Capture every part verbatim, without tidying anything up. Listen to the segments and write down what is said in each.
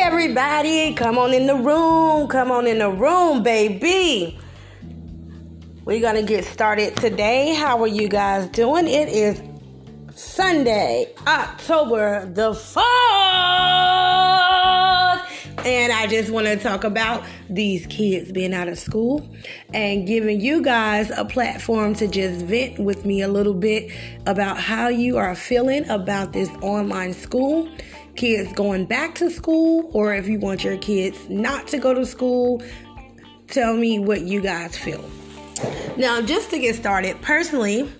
Hey everybody, come on in the room, come on in the room, baby. We're gonna get started today. How are you guys doing? It is Sunday, October the fourth, and I just want to talk about these kids being out of school and giving you guys a platform to just vent with me a little bit about how you are feeling about this online school. Kids going back to school, or if you want your kids not to go to school, tell me what you guys feel. Now, just to get started, personally,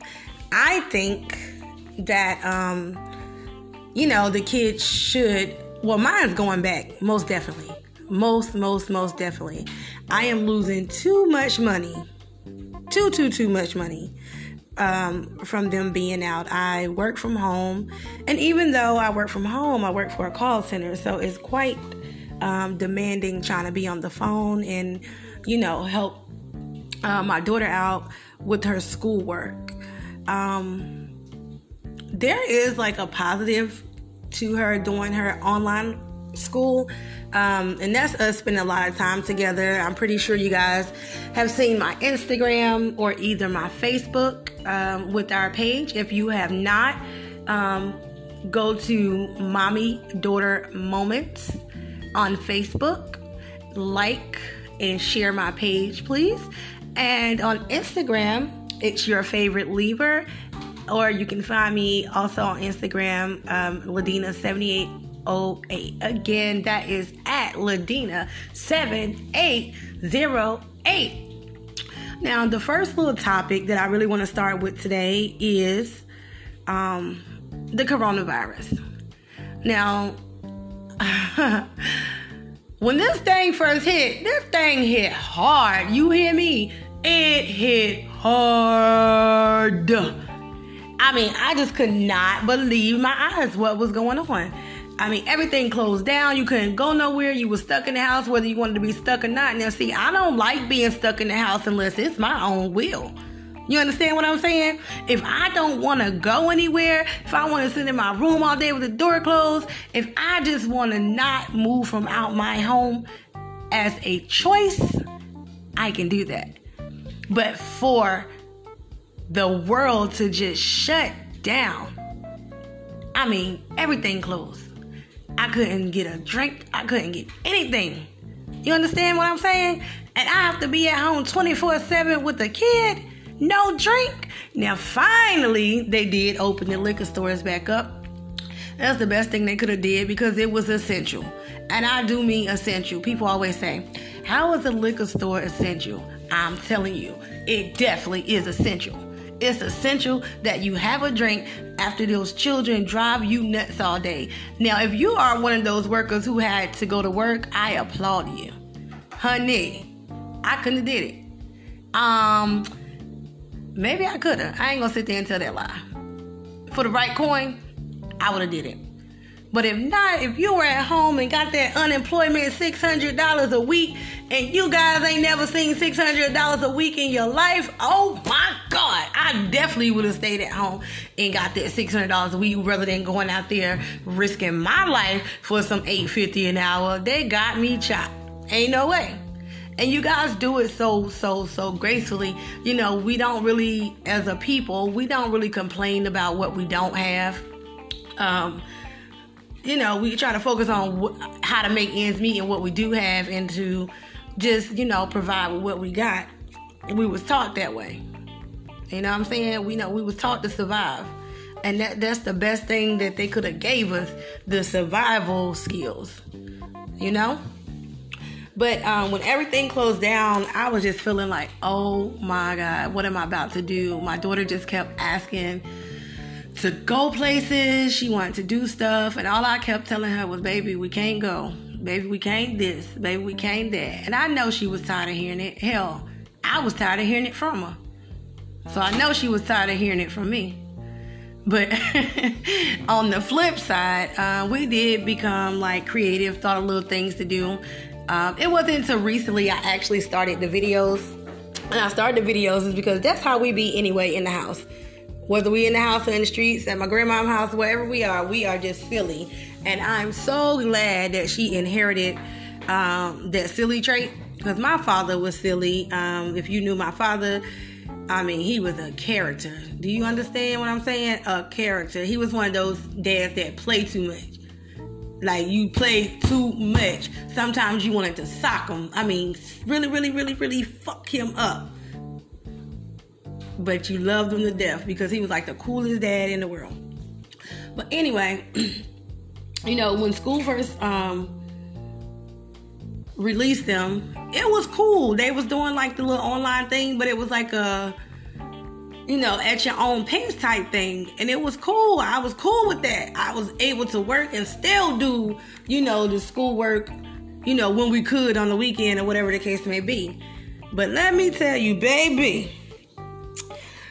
I think that, um, you know, the kids should, well, mine's going back, most definitely. Most, most, most definitely. I am losing too much money, too, too, too much money. Um, from them being out. I work from home, and even though I work from home, I work for a call center, so it's quite um, demanding trying to be on the phone and, you know, help uh, my daughter out with her schoolwork. Um, there is like a positive to her doing her online school, um, and that's us spending a lot of time together. I'm pretty sure you guys have seen my Instagram or either my Facebook Um, with our page. If you have not, um, go to Mommy Daughter Moments on Facebook, like and share my page, please. And on Instagram, it's Your Favorite Lever, or you can find me also on Instagram, um, Ladina seven eight oh eight. Again, that is at Ladina seven eight oh eight. Now, the first little topic that I really want to start with today is um, the coronavirus. Now, when this thing first hit, this thing hit hard. You hear me? It hit hard. I mean, I just could not believe my eyes what was going on. I mean, everything closed down. You couldn't go nowhere. You were stuck in the house, whether you wanted to be stuck or not. Now, see, I don't like being stuck in the house unless it's my own will. You understand what I'm saying? If I don't want to go anywhere, if I want to sit in my room all day with the door closed, if I just want to not move from out my home as a choice, I can do that. But for the world to just shut down, I mean, everything closed. I couldn't get a drink. I couldn't get anything. You understand what I'm saying? And I have to be at home twenty-four seven with a kid. No drink. Now, finally, they did open the liquor stores back up. That's the best thing they could have did because it was essential. And I do mean essential. People always say, how is a liquor store essential? I'm telling you, it definitely is essential. It's essential that you have a drink after those children drive you nuts all day. Now, if you are one of those workers who had to go to work, I applaud you. Honey, I couldn't have did it. Um, maybe I could have. I ain't going to sit there and tell that lie. For the right coin, I would have did it. But if not, if you were at home and got that unemployment six hundred dollars a week and you guys ain't never seen six hundred dollars a week in your life, oh my God, I definitely would have stayed at home and got that six hundred dollars a week rather than going out there risking my life for some eight fifty an hour. They got me chopped. Ain't no way. And you guys do it so, so, so gracefully. You know, we don't really, as a people, we don't really complain about what we don't have. Um... You know, we try to focus on wh- how to make ends meet and what we do have and to just, you know, provide with what we got. We was taught that way. You know what I'm saying? We know we was taught to survive. And that that's the best thing that they could have gave us, the survival skills, you know? But um, when everything closed down, I was just feeling like, oh, my God, what am I about to do? My daughter just kept asking to go places. She wanted to do stuff, and all I kept telling her was, baby, we can't go, baby, we can't this, baby, we can't that. And I know she was tired of hearing it. Hell, I was tired of hearing it from her, so I know she was tired of hearing it from me. But on the flip side, uh, we did become like creative, thought of little things to do. Um, it wasn't until recently I actually started the videos, and I started the videos is because that's how we be anyway in the house. Whether we in the house or in the streets, at my grandma's house, wherever we are, we are just silly. And I'm so glad that she inherited um, that silly trait, because my father was silly. Um, if you knew my father, I mean, he was a character. Do you understand what I'm saying? A character. He was one of those dads that play too much. Like, you play too much. Sometimes you wanted to sock him. I mean, really, really, really, really fuck him up. But you loved him to death because he was like the coolest dad in the world. But anyway, you know, when school first um, released them, it was cool. They was doing like the little online thing, but it was like a, you know, at your own pace type thing. And it was cool. I was cool with that. I was able to work and still do, you know, the schoolwork, you know, when we could on the weekend or whatever the case may be. But let me tell you, baby,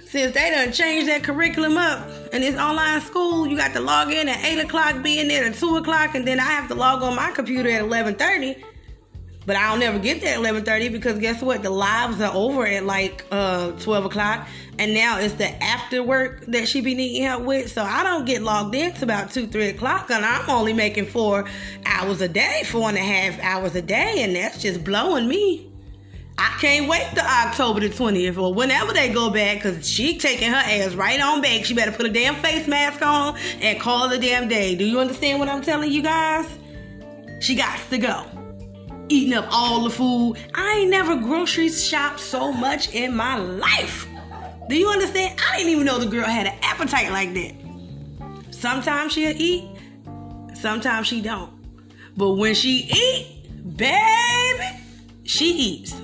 since they done changed that curriculum up and it's online school, you got to log in at eight o'clock, be in there at two o'clock, and then I have to log on my computer at eleven thirty. But I don't ever get there at eleven thirty because guess what? The lives are over at like uh, twelve o'clock, and now it's the after work that she be needing help with. So I don't get logged in to about two, three o'clock, and I'm only making four hours a day, four and a half hours a day, and that's just blowing me. I can't wait till October the twentieth or whenever they go back, because she taking her ass right on back. She better put a damn face mask on and call the damn day. Do you understand what I'm telling you guys? She got to go. Eating up all the food. I ain't never grocery shopped so much in my life. Do you understand? I didn't even know the girl had an appetite like that. Sometimes she'll eat. Sometimes she don't. But when she eat, baby, she eats.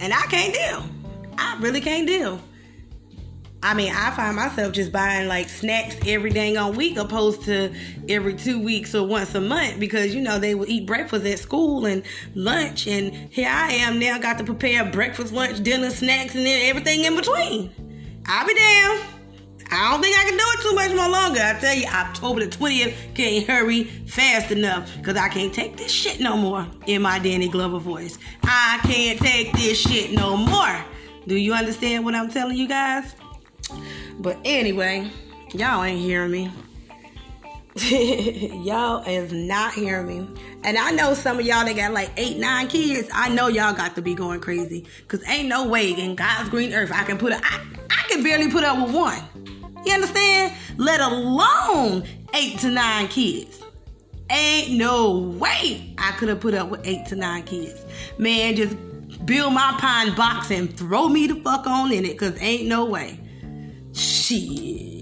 And I can't deal. I really can't deal. I mean, I find myself just buying like snacks every dang on week opposed to every two weeks or once a month, because, you know, they would eat breakfast at school and lunch. And here I am now, got to prepare breakfast, lunch, dinner, snacks, and then everything in between. I'll be damned. I don't think I can do it too much more longer. I tell you, October the twentieth, can't hurry fast enough, because I can't take this shit no more, in my Danny Glover voice. I can't take this shit no more. Do you understand what I'm telling you guys? But anyway, y'all ain't hearing me. Y'all is not hearing me. And I know some of y'all that got like eight, nine kids, I know y'all got to be going crazy, because ain't no way in God's green earth I can put a... I, I can barely put up with one. You understand? Let alone eight to nine kids. Ain't no way I could have put up with eight to nine kids. Man, just build my pine box and throw me the fuck on in it, because ain't no way. Shit.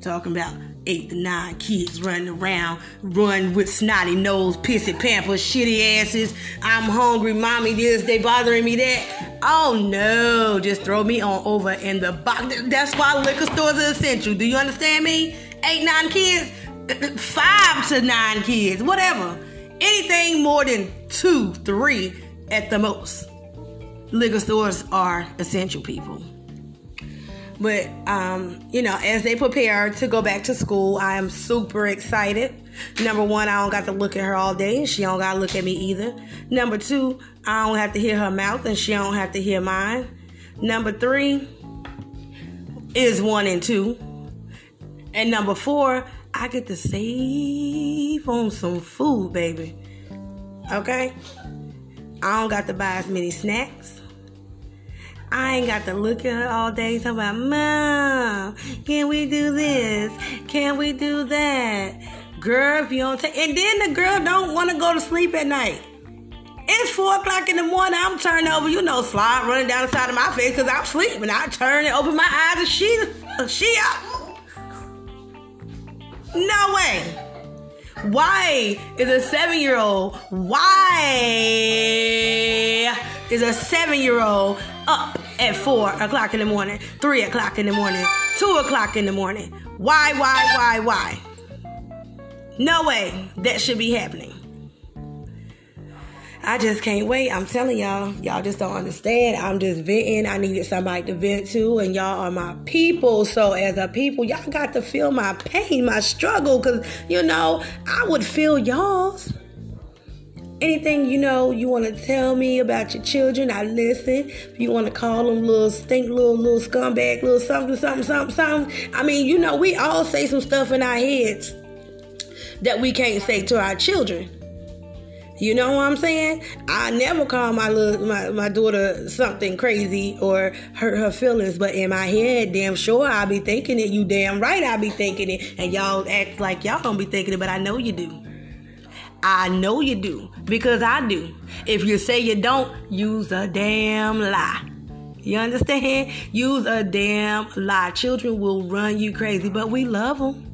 Talking about eight to nine kids running around, running with snotty nose, pissy pampers, shitty asses. I'm hungry, mommy this, they bothering me that. Oh no, just throw me on over in the box. That's why liquor stores are essential. Do you understand me? Eight, nine kids, five to nine kids, whatever. Anything more than two, three at the most. Liquor stores are essential, people. But, um, you know, as they prepare to go back to school, I am super excited. Number one, I don't got to look at her all day, and she don't got to look at me either. Number two, I don't have to hear her mouth, and she don't have to hear mine. Number three is one and two. And number four, I get to save on some food, baby. Okay? I don't got to buy as many snacks. I ain't got to look at her all day talking about, Mom, can we do this? Can we do that? Girl, if you don't take... And then the girl don't want to go to sleep at night. It's four o'clock in the morning. I'm turning over, you know, slide running down the side of my face because I'm sleeping. I turn and open my eyes and she, she up. No way. Why is a seven-year-old... Why is a seven-year-old up at four o'clock in the morning, three o'clock in the morning, two o'clock in the morning? Why, why, why, why? No way that should be happening. I just can't wait. I'm telling y'all. Y'all just don't understand. I'm just venting. I needed somebody to vent to, and y'all are my people. So as a people, y'all got to feel my pain, my struggle, because, you know, I would feel y'all's. anything you know you want to tell me about your children, I listen. If you want to call them little stink, little little scumbag, little something, something, something, something. I mean, you know, we all say some stuff in our heads that we can't say to our children. You know what I'm saying? I never call my little my, my daughter something crazy or hurt her feelings, but in my head, damn sure I be thinking it. You damn right I be thinking it. And y'all act like y'all don't be thinking it, but I know you do. I know you do, because I do. If you say you don't, use a damn lie. You understand? Use a damn lie. Children will run you crazy, but we love them.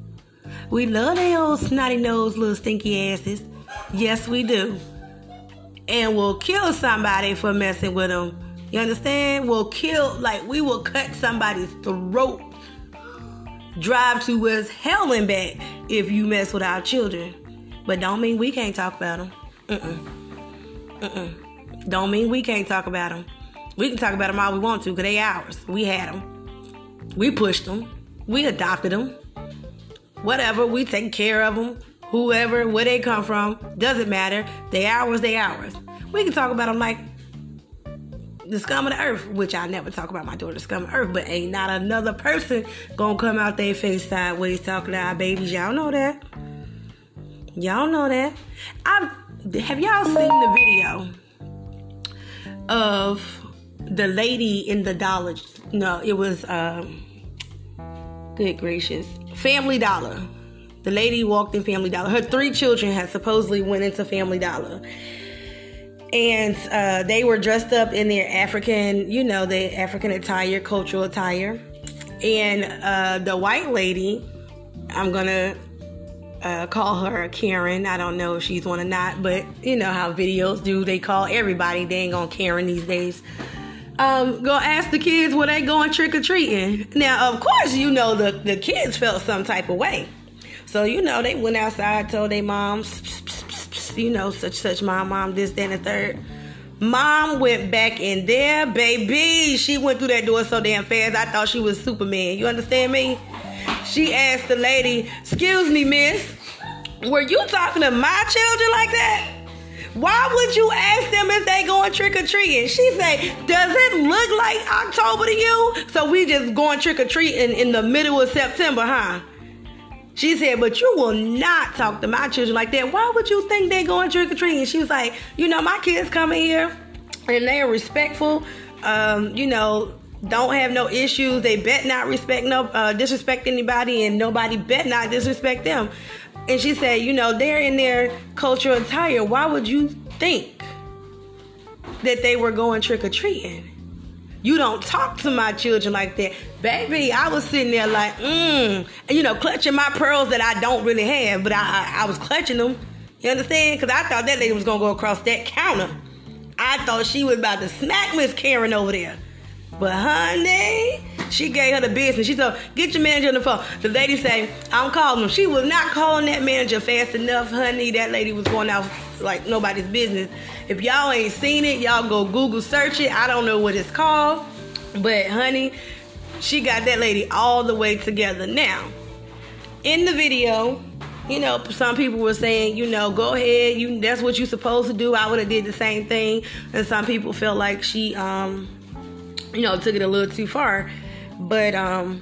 We love their old snotty-nosed little stinky asses. Yes, we do. And we'll kill somebody for messing with them. You understand? We'll kill, like we will cut somebody's throat. Drive to us hell and back if you mess with our children. But don't mean we can't talk about them. Mm-mm. Mm-mm. Don't mean we can't talk about them. We can talk about them all we want to, because they ours. We had them. We pushed them. We adopted them. Whatever, we take care of them. Whoever, where they come from, doesn't matter. They ours, they ours. We can talk about them like the scum of the earth, which I never talk about my daughter, the scum of the earth, but ain't not another person gonna come out their face sideways talking to our babies. Y'all know that. Y'all know that. I've, have y'all seen the video of the lady in the Dollar? No, it was, um, good gracious, Family Dollar. The lady walked in Family Dollar. Her three children had supposedly went into Family Dollar. And uh, they were dressed up in their African, you know, their African attire, cultural attire. And uh, the white lady, I'm going to uh, call her Karen. I don't know if she's one or not, but you know how videos do. They call everybody. They ain't going to Karen these days. Um, gonna ask the kids where they going trick-or-treating. Now, of course, you know the, the kids felt some type of way. So, you know, they went outside, told their moms, pss, pss, pss, pss, you know, such, such, mom, mom, this, that, and the third. Mom went back in there, baby. She went through that door so damn fast, I thought she was Superman. You understand me? She asked the lady, excuse me, miss, were you talking to my children like that? Why would you ask them if they going trick-or-treating? She say, does it look like October to you? So we just going trick-or-treating in the middle of September, huh? She said, but you will not talk to my children like that. Why would you think they're going trick-or-treating? She was like, you know, my kids come in here and they are respectful, um, you know, don't have no issues. They bet not respect no uh, disrespect anybody, and nobody bet not disrespect them. And she said, you know, they're in their cultural attire. Why would you think that they were going trick-or-treating? You don't talk to my children like that. Baby, I was sitting there like, mmm, you know, clutching my pearls that I don't really have, but I I, I was clutching them. You understand? Because I thought that lady was going to go across that counter. I thought she was about to smack Miss Karen over there. But honey, she gave her the business. She told, get your manager on the phone. The lady say, I'm calling him. She was not calling that manager fast enough, honey. That lady was going out like nobody's business. If y'all ain't seen it, y'all go Google search it. I don't know what it's called. But honey, she got that lady all the way together. Now, in the video, you know, some people were saying, you know, go ahead. You, that's what you're supposed to do. I would have did the same thing. And some people felt like she, um, you know, took it a little too far. But um,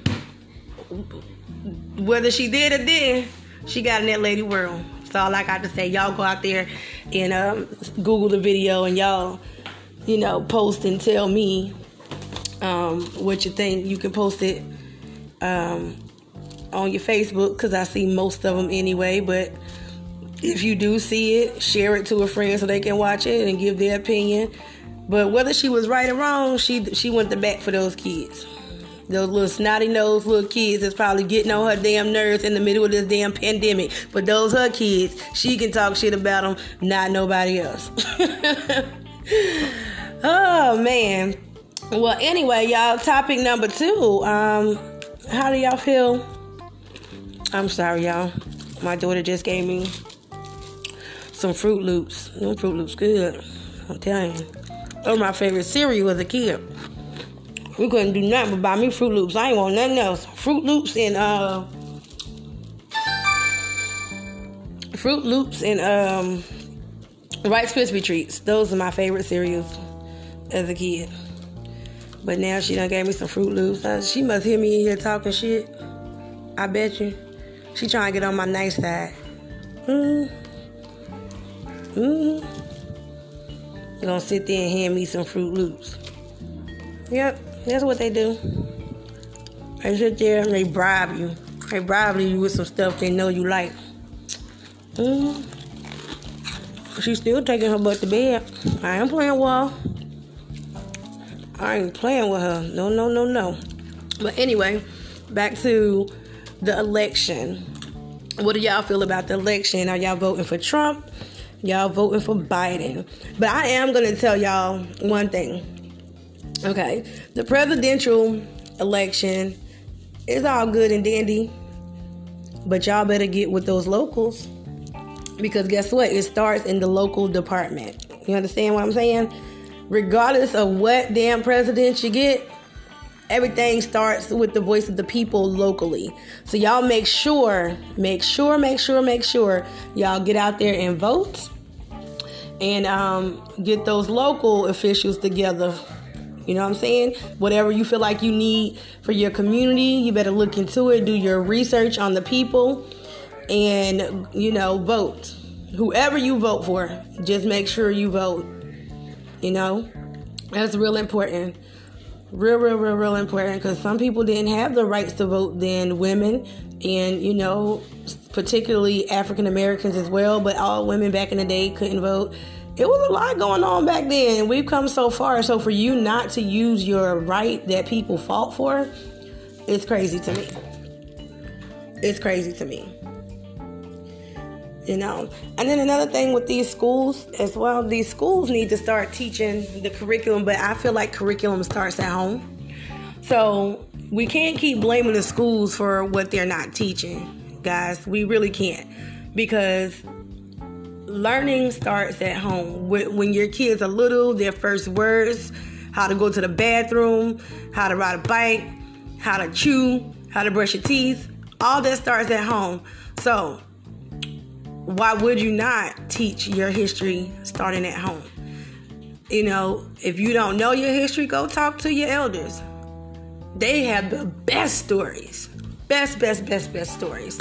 whether she did or didn't, she got in that lady world. That's all I got to say. Y'all go out there and um, Google the video, and y'all, you know, post and tell me um, what you think. You can post it um, on your Facebook, because I see most of them anyway. But if you do see it, share it to a friend so they can watch it and give their opinion. But whether she was right or wrong, she she went to bat for those kids. Those little snotty-nosed little kids that's probably getting on her damn nerves in the middle of this damn pandemic. But those her kids, she can talk shit about them, not nobody else. Oh, man. Well, anyway, y'all, topic number two. Um, how do y'all feel? I'm sorry, y'all. My daughter just gave me some Fruit Loops. Them Fruit Loops good. I'm telling you. Oh, my favorite cereal as a kid. We couldn't do nothing but buy me Fruit Loops. I ain't want nothing else. Fruit Loops and, uh... Fruit Loops and, um... Rice Krispie Treats. Those are my favorite cereals as a kid. But now she done gave me some Fruit Loops. She must hear me in here talking shit. I bet you. She trying to get on my nice side. Mm. Mm. You gonna sit there and hand me some Fruit Loops. Yep, that's what they do. They sit there and they bribe you. They bribe you with some stuff they know you like. Mm. She's still taking her butt to bed. I ain't playing with her. I ain't playing with her. No, no, no, no. But anyway, back to the election. What do y'all feel about the election? Are y'all voting for Trump? Y'all voting for Biden? But I am going to tell y'all one thing. Okay. The presidential election is all good and dandy. But y'all better get with those locals. Because guess what? It starts in the local department. You understand what I'm saying? Regardless of what damn president you get, everything starts with the voice of the people locally. So y'all make sure, make sure, make sure, make sure y'all get out there and vote. And um, get those local officials together. You know what I'm saying? Whatever you feel like you need for your community, you better look into it. Do your research on the people. And, you know, vote. Whoever you vote for, just make sure you vote. You know? That's real important. Real, real, real, real important. Because some people didn't have the rights to vote then, women. And, you know, particularly African Americans as well. But all women back in the day couldn't vote. It was a lot going on back then. And we've come so far. So for you not to use your right that people fought for, it's crazy to me. It's crazy to me. You know, and then another thing with these schools as well, these schools need to start teaching the curriculum, but I feel like curriculum starts at home. So we can't keep blaming the schools for what they're not teaching, guys. We really can't, because learning starts at home. When your kids are little, their first words, how to go to the bathroom, how to ride a bike, how to chew, how to brush your teeth, all that starts at home. So why would you not teach your history starting at home? You know, if you don't know your history, go talk to your elders. They have the best stories. Best, best, best, best stories.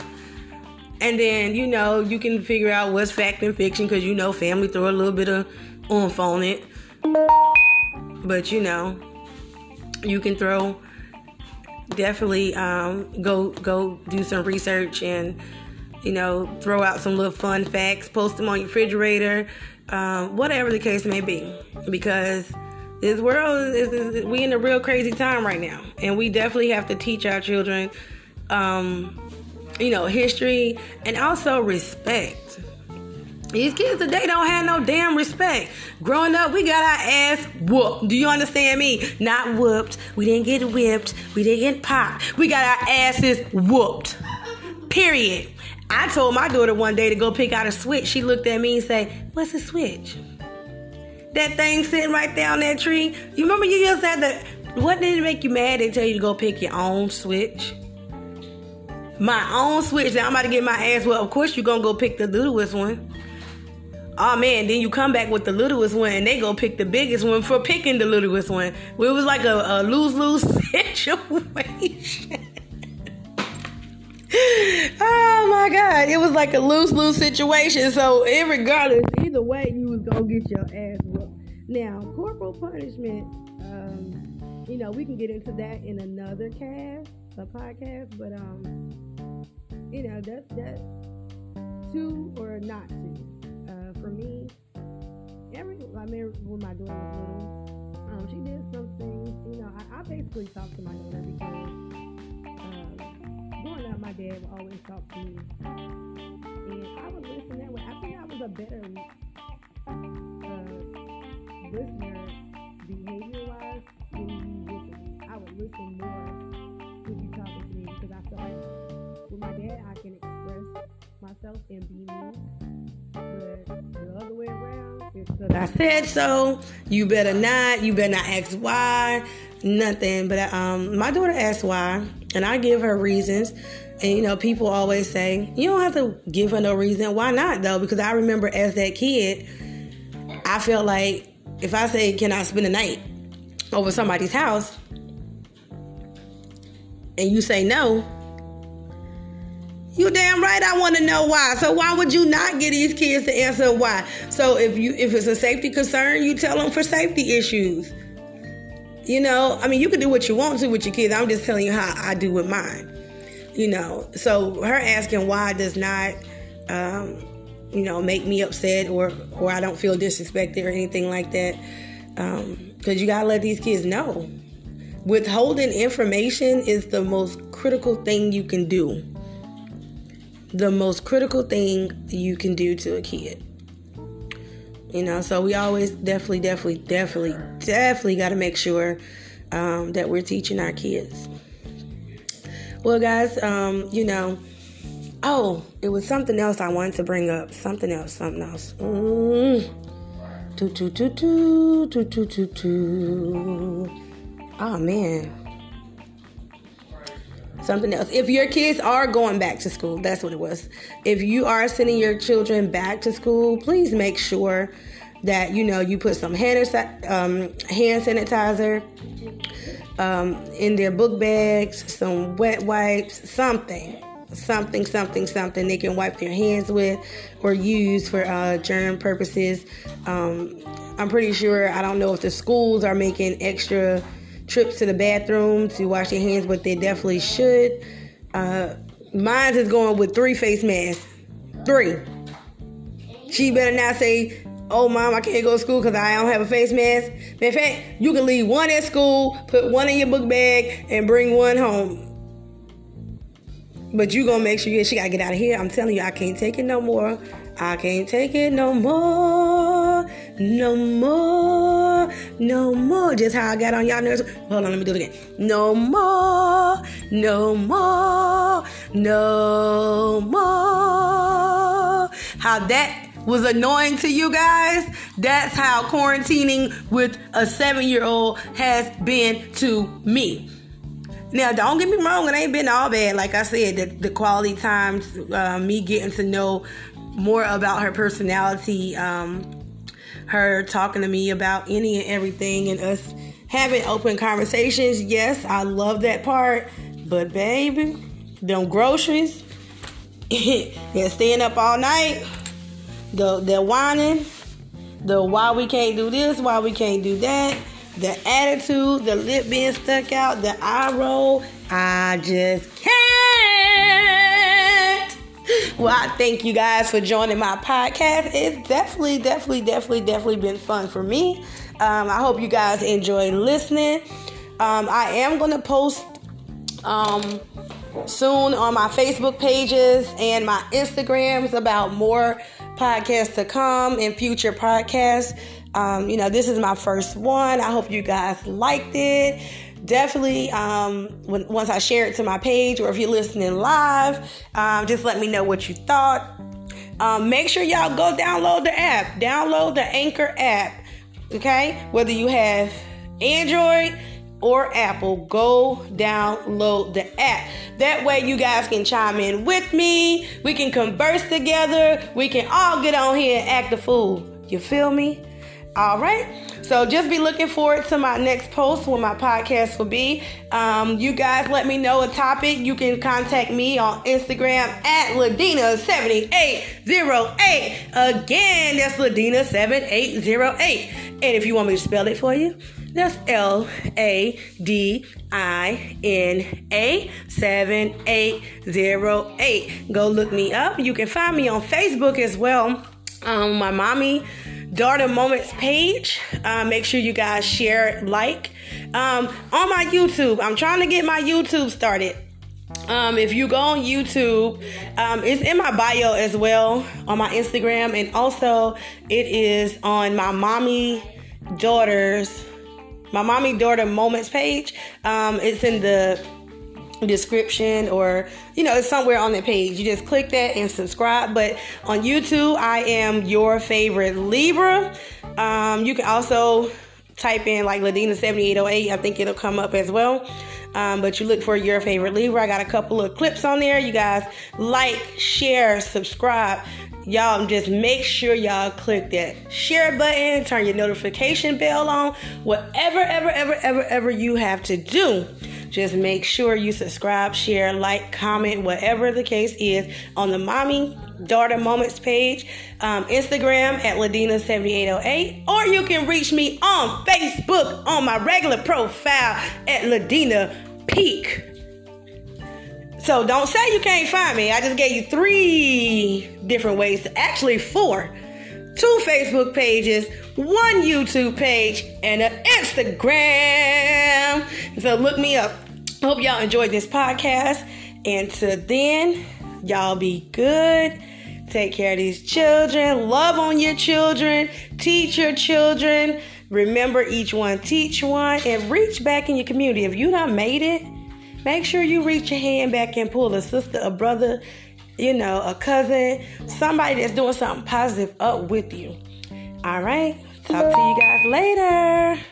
And then, you know, you can figure out what's fact and fiction, because, you know, family throw a little bit of oomph on it. But, you know, you can throw, definitely um, go, go do some research and, you know, throw out some little fun facts, post them on your refrigerator, um, whatever the case may be. Because this world, is, is, we in a real crazy time right now. And we definitely have to teach our children, um, you know, history and also respect. These kids today don't have no damn respect. Growing up, we got our ass whooped. Do you understand me? Not whooped. We didn't get whipped. We didn't get popped. We got our asses whooped. Period. I told my daughter one day to go pick out a switch. She looked at me and said, "What's a switch? That thing sitting right there on that tree? You remember you just had to, what did it make you mad? They tell you to go pick your own switch." My own switch. Now I'm about to get my ass. Well, of course you're going to go pick the littlest one. Oh, man. Then you come back with the littlest one and they go pick the biggest one for picking the littlest one. It was like a, a lose-lose situation. Oh my God, it was like a lose-lose situation. So regardless, either way, you was gonna get your ass whooped. Now, corporal punishment, um, you know, we can get into that in another cast, a podcast, but um, you know, that's that to or not to. Uh, for me, every I mean, when my daughter was little, um, she did something. You know, I, I basically talked to my daughter because. Growing up, my dad would always talk to me, and I would listen that way. I think I was a better uh, listener, behavior-wise, when you listen. I would listen more when you talk to me, because I felt like with my dad, I can express myself and be me. But the other way around, it's because I said so. You better not. You better not ask why. Nothing. But um, my daughter asked why. And I give her reasons. And, you know, people always say, you don't have to give her no reason. Why not, though? Because I remember as that kid, I feel like if I say, can I spend the night over somebody's house, and you say no, you damn right I want to know why. So why would you not get these kids to answer why? So if you if it's a safety concern, you tell them for safety issues. You know, I mean, you can do what you want to with your kids. I'm just telling you how I do with mine. You know, so her asking why does not, um, you know, make me upset or or I don't feel disrespected or anything like that. Um, because you got to let these kids know. Withholding information is the most critical thing you can do. The most critical thing you can do to a kid. You know, so we always definitely, definitely, definitely, definitely got to make sure um, that we're teaching our kids. Well, guys, um, you know, oh, it was something else I wanted to bring up. Something else, something else. Mm. Do, do, do, do, do, do, do, do. Oh, man. Something else. If your kids are going back to school, that's what it was. If you are sending your children back to school, please make sure that, you know, you put some hand, um, hand sanitizer um, in their book bags, some wet wipes, something, something, something, something they can wipe their hands with or use for uh, germ purposes. Um, I'm pretty sure, I don't know if the schools are making extra trips to the bathroom to wash your hands, but they definitely should. Uh, mine is going with three face masks. Three. She better not say, oh, Mom, I can't go to school because I don't have a face mask. In fact, you can leave one at school, put one in your book bag, and bring one home. But you going to make sure she got to get out of here. I'm telling you, I can't take it no more. I can't take it no more. No more. No more. Just how I got on y'all nerves. Hold on, let me do it again. No more. No more. No more. How that was annoying to you guys? That's how quarantining with a seven-year-old has been to me. Now, don't get me wrong. It ain't been all bad. Like I said, the, the quality times, uh, me getting to know more about her personality, um, her talking to me about any and everything, and us having open conversations. Yes, I love that part. But, baby, them groceries, and staying up all night, the, the whining, the why we can't do this, why we can't do that, the attitude, the lip being stuck out, the eye roll. I just can't. Well, I thank you guys for joining my podcast. It's definitely, definitely, definitely, definitely been fun for me. Um, I hope you guys enjoy listening. Um, I am going to post um, soon on my Facebook pages and my Instagrams about more podcasts to come and future podcasts. Um, you know, this is my first one. I hope you guys liked it. Definitely, um, when, once I share it to my page, or if you're listening live, um, just let me know what you thought. Um, make sure y'all go download the app. Download the Anchor app, okay? Whether you have Android or Apple, go download the app. That way you guys can chime in with me. We can converse together. We can all get on here and act a fool. You feel me? All right. So just be looking forward to my next post when my podcast will be. Um, you guys let me know a topic. You can contact me on Instagram at Ladina seven eight zero eight. Again, that's Ladina seven eight zero eight. And if you want me to spell it for you, that's L A D I N A seven eight zero eight. Go look me up. You can find me on Facebook as well. Um, my mommy Daughter Moments page. Uh, make sure you guys share, like. Um, on my YouTube, I'm trying to get my YouTube started. Um, if you go on YouTube, um, it's in my bio as well on my Instagram, and also it is on my mommy daughter's, my mommy daughter moments page. Um, it's in the description, or you know, it's somewhere on the page. You just click that and subscribe. But on YouTube, I am Your Favorite Libra. Um, you can also type in like Ladina seven eight zero eight. I think it'll come up as well. Um, but you look for Your Favorite Libra. I got a couple of clips on there. You guys like, share, subscribe. Y'all just make sure y'all click that share button, turn your notification bell on, whatever, ever, ever, ever, ever you have to do. Just make sure you subscribe, share, like, comment, whatever the case is, on the Mommy Daughter Moments page, um, Instagram at Ladina seven eight oh eight, or you can reach me on Facebook on my regular profile at Ladina Peak. So don't say you can't find me. I just gave you three different ways, to, actually four. Two Facebook pages, one YouTube page, and an Instagram. So look me up. Hope y'all enjoyed this podcast. And till then, y'all be good. Take care of these children. Love on your children. Teach your children. Remember, each one teach one. And reach back in your community. If you not made it, make sure you reach your hand back and pull a sister, a brother, you know, a cousin, somebody that's doing something positive up with you. All right. Talk to you guys later.